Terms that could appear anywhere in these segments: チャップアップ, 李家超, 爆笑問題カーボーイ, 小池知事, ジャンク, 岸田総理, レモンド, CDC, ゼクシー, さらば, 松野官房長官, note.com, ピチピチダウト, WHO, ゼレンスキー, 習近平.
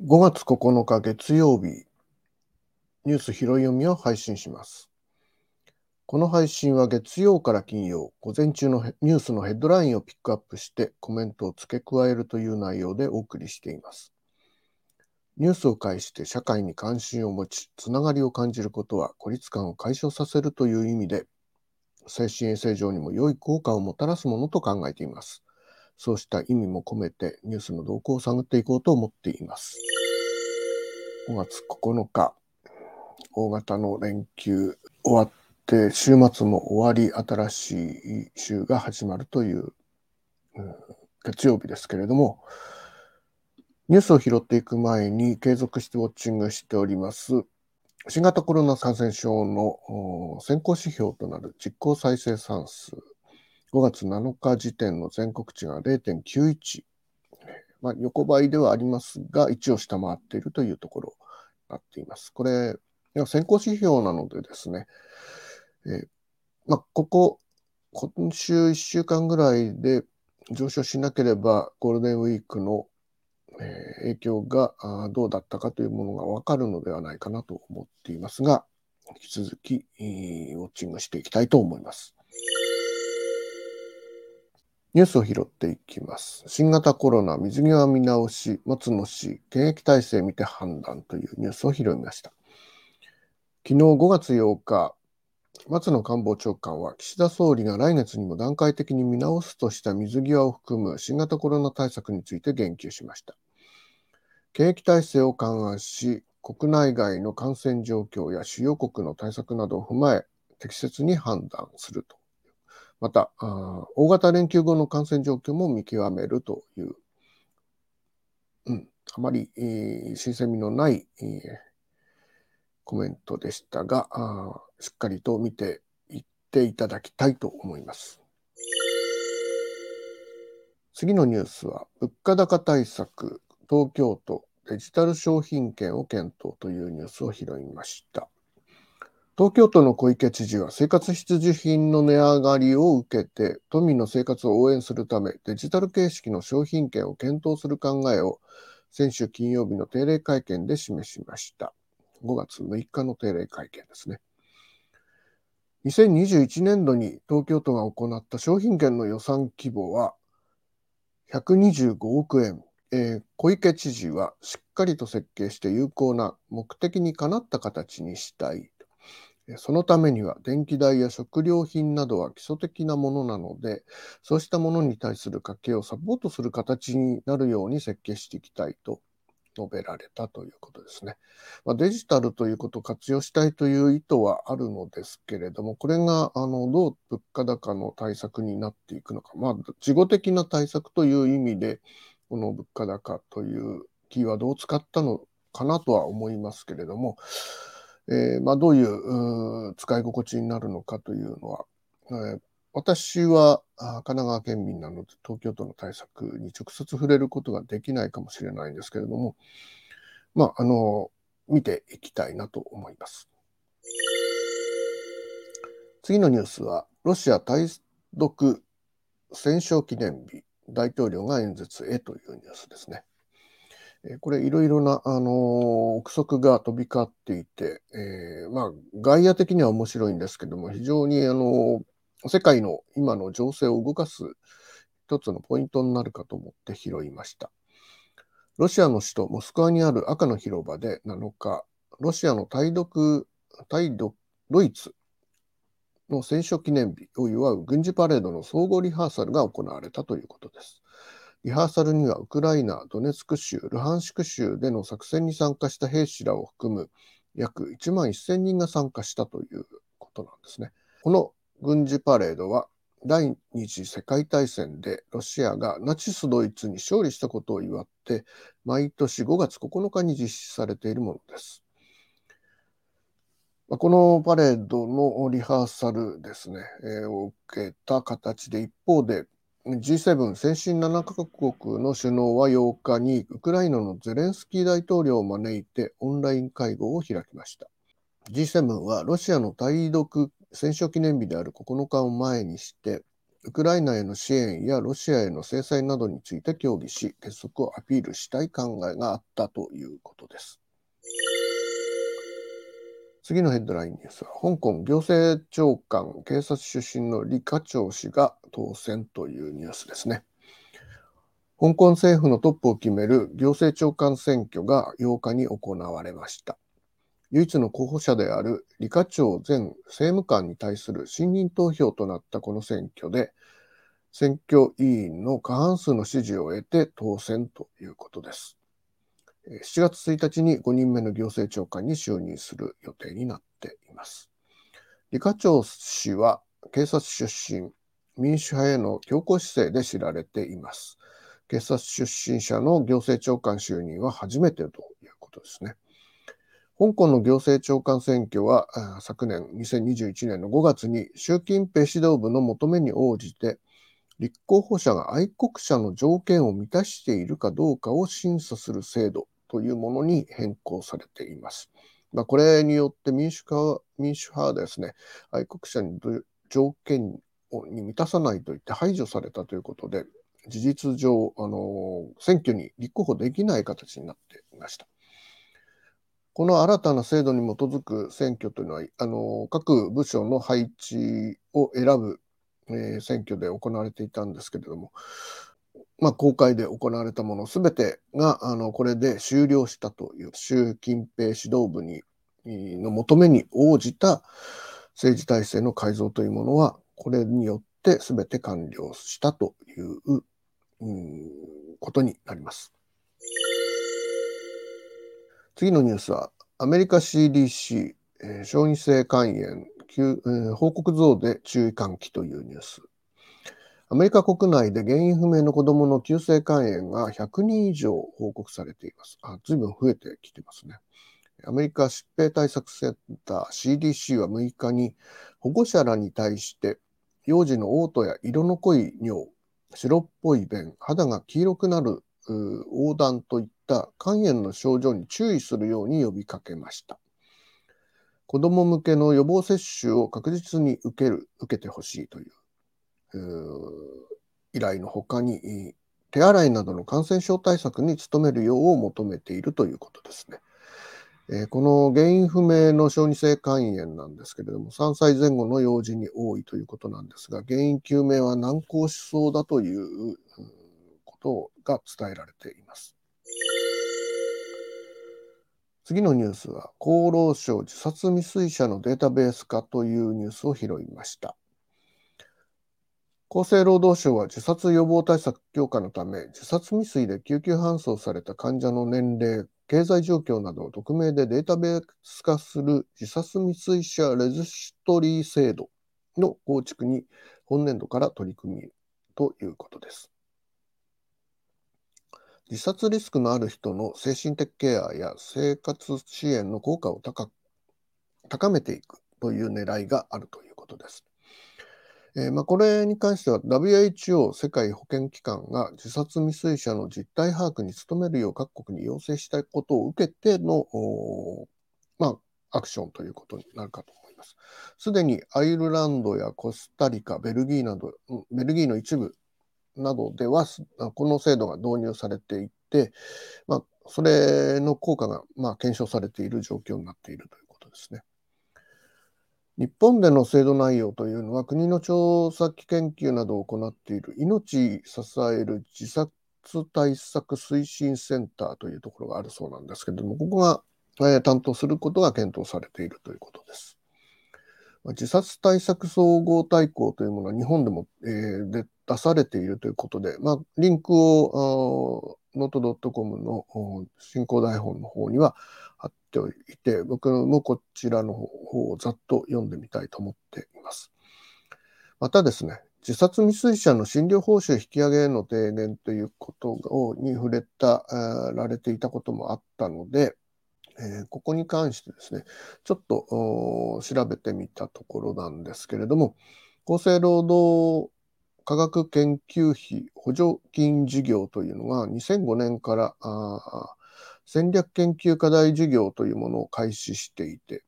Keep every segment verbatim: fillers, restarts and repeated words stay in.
ごがつここのか月曜日、ニュース拾い読みを配信します。この配信は月曜から金曜、午前中のニュースのヘッドラインをピックアップしてコメントを付け加えるという内容でお送りしています。ニュースを介して社会に関心を持ち、つながりを感じることは孤立感を解消させるという意味で、精神衛生上にも良い効果をもたらすものと考えています。そうした意味も込めてニュースの動向を探っていこうと思っています。ごがつここのか、大型の連休終わって、週末も終わり、新しい週が始まるという、うん、月曜日ですけれども、ニュースを拾っていく前に継続してウォッチングしております、新型コロナ感染症の先行指標となる実効再生産数、ごがつなのか時点の全国値が ゼロ点きゅういち、まあ、横ばいではありますがいちを下回っているというところになっています。これ先行指標なのでですね、えーまあ、ここ今週いっしゅうかんぐらいで上昇しなければゴールデンウィークの影響がどうだったかというものが分かるのではないかなと思っていますが、引き続きウォッチングしていきたいと思います。ニュースを拾っていきます。新型コロナ水際見直し、松野氏検疫体制見て判断というニュースを拾いました。昨日ごがつようか、松野官房長官は岸田総理が来月にも段階的に見直すとした水際を含む新型コロナ対策について言及しました。検疫体制を勘案し、国内外の感染状況や主要国の対策などを踏まえ、適切に判断すると。また、大型連休後の感染状況も見極めるという、うん、あまり、えー、新鮮味のない、えー、コメントでしたが、あ、しっかりと見ていっていただきたいと思います。次のニュースは、物価高対策、東京都デジタル商品券を検討というニュースを拾いました。東京都の小池知事は生活必需品の値上がりを受けて都民の生活を応援するためデジタル形式の商品券を検討する考えを先週金曜日の定例会見で示しました。ごがつむいかの定例会見ですね。にせんにじゅういちねんどに東京都が行った商品券の予算規模はひゃくにじゅうごおくえん。えー、小池知事はしっかりと設計して有効な目的にかなった形にしたい。そのためには電気代や食料品などは基礎的なものなので、そうしたものに対する家計をサポートする形になるように設計していきたいと述べられたということですね。まあ、デジタルということを活用したいという意図はあるのですけれども、これがあのどう物価高の対策になっていくのか、まあ、事後的な対策という意味でこの物価高というキーワードを使ったのかなとは思いますけれども、えーまあ、どういう、う使い心地になるのかというのは、えー、私は神奈川県民なので東京都の対策に直接触れることができないかもしれないんですけれども、まあ、あの見ていきたいなと思います。次のニュースはロシア対独戦勝記念日、大統領が演説へというニュースですね。これいろいろな、あのー、憶測が飛び交っていて、えーまあ、外野的には面白いんですけども、非常に、あのー、世界の今の情勢を動かす一つのポイントになるかと思って拾いました。ロシアの首都モスクワにある赤の広場でなのか、ロシアの対独、対独ドイツの戦勝記念日を祝う軍事パレードの総合リハーサルが行われたということです。リハーサルにはウクライナ、ドネツク州、ルハンシク州での作戦に参加した兵士らを含む約いちまんせんにんが参加したということなんですね。この軍事パレードは第二次世界大戦でロシアがナチスドイツに勝利したことを祝って毎年ごがつここのかに実施されているものです。このパレードのリハーサルですね、を受けた形で、一方でジーセブン 先進ななかこくの首脳はようかにウクライナのゼレンスキー大統領を招いてオンライン会合を開きました。 ジーセブン はロシアの対独戦勝記念日であるここのかを前にしてウクライナへの支援やロシアへの制裁などについて協議し結束をアピールしたい考えがあったということです。次のヘッドラインニュースは、香港行政長官、警察出身の李家超氏が当選というニュースですね。香港政府のトップを決める行政長官選挙がようかに行われました。唯一の候補者である李家超前政務官に対する信任投票となったこの選挙で、選挙委員の過半数の支持を得て当選ということです。しちがつついたちにごにんめの行政長官に就任する予定になっています。李家超氏は警察出身、民主派への強硬姿勢で知られています。警察出身者の行政長官就任は初めてということですね。香港の行政長官選挙は昨年にせんにじゅういちねんのごがつに習近平指導部の求めに応じて立候補者が愛国者の条件を満たしているかどうかを審査する制度というものに変更されています。まあ、これによって民主化、民主派はですね、愛国者に条件をに満たさないといって排除されたということで、事実上あの選挙に立候補できない形になっていました。この新たな制度に基づく選挙というのは、あの各部署の配置を選ぶ選挙で行われていたんですけれども、まあ、公開で行われたものすべてがあのこれで終了したという、習近平指導部にの求めに応じた政治体制の改造というものはこれによってすべて完了したという、うん、ことになります。次のニュースはアメリカ シーディーシー 小児性肝炎報告増で注意喚起というニュース。アメリカ国内で原因不明の子どもの急性肝炎がひゃくにんいじょう報告されています。あ、随分増えてきてますね。アメリカ疾病対策センター シーディーシー はむいかに保護者らに対して幼児の嘔吐や色の濃い尿、白っぽい便、肌が黄色くなる黄疸といった肝炎の症状に注意するように呼びかけました。子ども向けの予防接種を確実に受ける、受けてほしいという、う依頼のほかに手洗いなどの感染症対策に努めるよう求めているということですね。えー、この原因不明の小児性肝炎なんですけれども、さんさいぜん後の幼児に多いということなんですが、原因究明は難航しそうだということが伝えられています。次のニュースは厚労省自殺未遂者のデータベース化というニュースを拾いました。厚生労働省は自殺予防対策強化のため自殺未遂で救急搬送された患者の年齢、経済状況などを匿名でデータベース化する自殺未遂者レジストリー制度の構築に本年度から取り組みということです。自殺リスクのある人の精神的ケアや生活支援の効果を高、高めていくという狙いがあるということです。えーまあ、これに関しては ダブリューエイチオー 世界保健機関が自殺未遂者の実態把握に努めるよう各国に要請したいことを受けての、まあ、アクションということになるかと思います。すでにアイルランドやコスタリカ、ベルギーなど、ベルギーの一部などではこの制度が導入されていて、まあ、それの効果がまあ検証されている状況になっているということですね。日本での制度内容というのは国の調査研究などを行っている命支える自殺対策推進センターというところがあるそうなんですけれども、ここが担当することが検討されているということです。自殺対策総合大綱というものは日本でも、えー、で出されているということで、まあ、リンクを ノートドットコム の進行台本の方には貼っておいて、僕もこちらの方をざっと読んでみたいと思っています。またですね、自殺未遂者の診療報酬引き上げの提言ということに触れたられていたこともあったので、えー、ここに関してですね、ちょっと調べてみたところなんですけれども、厚生労働科学研究費補助金事業というのがにせんごねんからあ戦略研究課題事業というものを開始していて、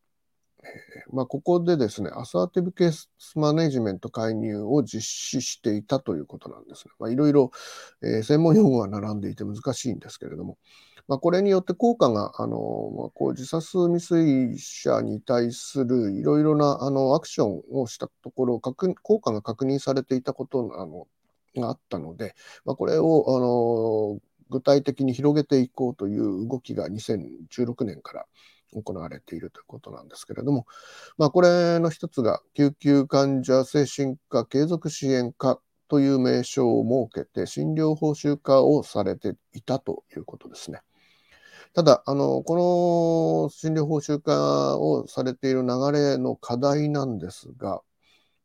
えーまあ、ここでですねアサーティブケースマネジメント介入を実施していたということなんですね。まあ、いろいろ、えー、専門用語が並んでいて難しいんですけれども、まあ、これによって効果があのこう自殺未遂者に対するいろいろなあのアクションをしたところ効果が確認されていたことがあのがあったので、まあ、これをあの具体的に広げていこうという動きがにせんじゅうろくねんから行われているということなんですけれども、まあ、これの一つが救急患者精神科継続支援課という名称を設けて診療報酬化をされていたということですね。ただあのこの診療報酬化をされている流れの課題なんですが、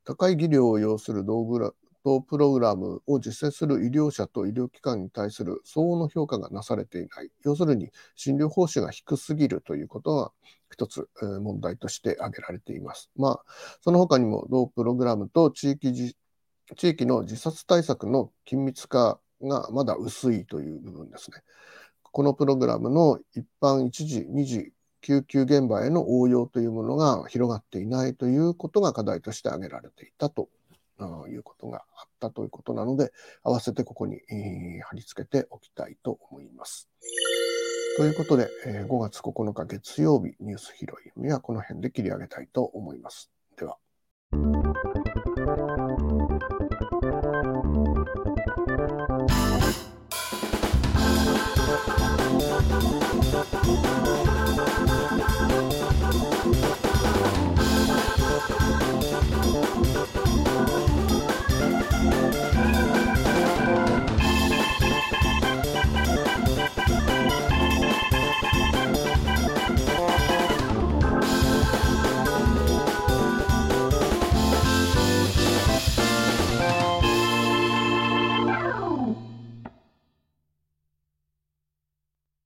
高い技量を要する同グラプログラムを実践する医療者と医療機関に対する相応の評価がなされていない、要するに診療報酬が低すぎるということが一つ問題として挙げられています。まあ、その他にも同プログラムと地域じ、地域の自殺対策の緊密化がまだ薄いという部分ですね。このプログラムの一般一時二次救急現場への応用というものが広がっていないということが課題として挙げられていたということがあったということなので、合わせてここに、えー、貼り付けておきたいと思います。ということで、えー、ごがつここのか月曜日ニュース拾い読みはこの辺で切り上げたいと思います。では。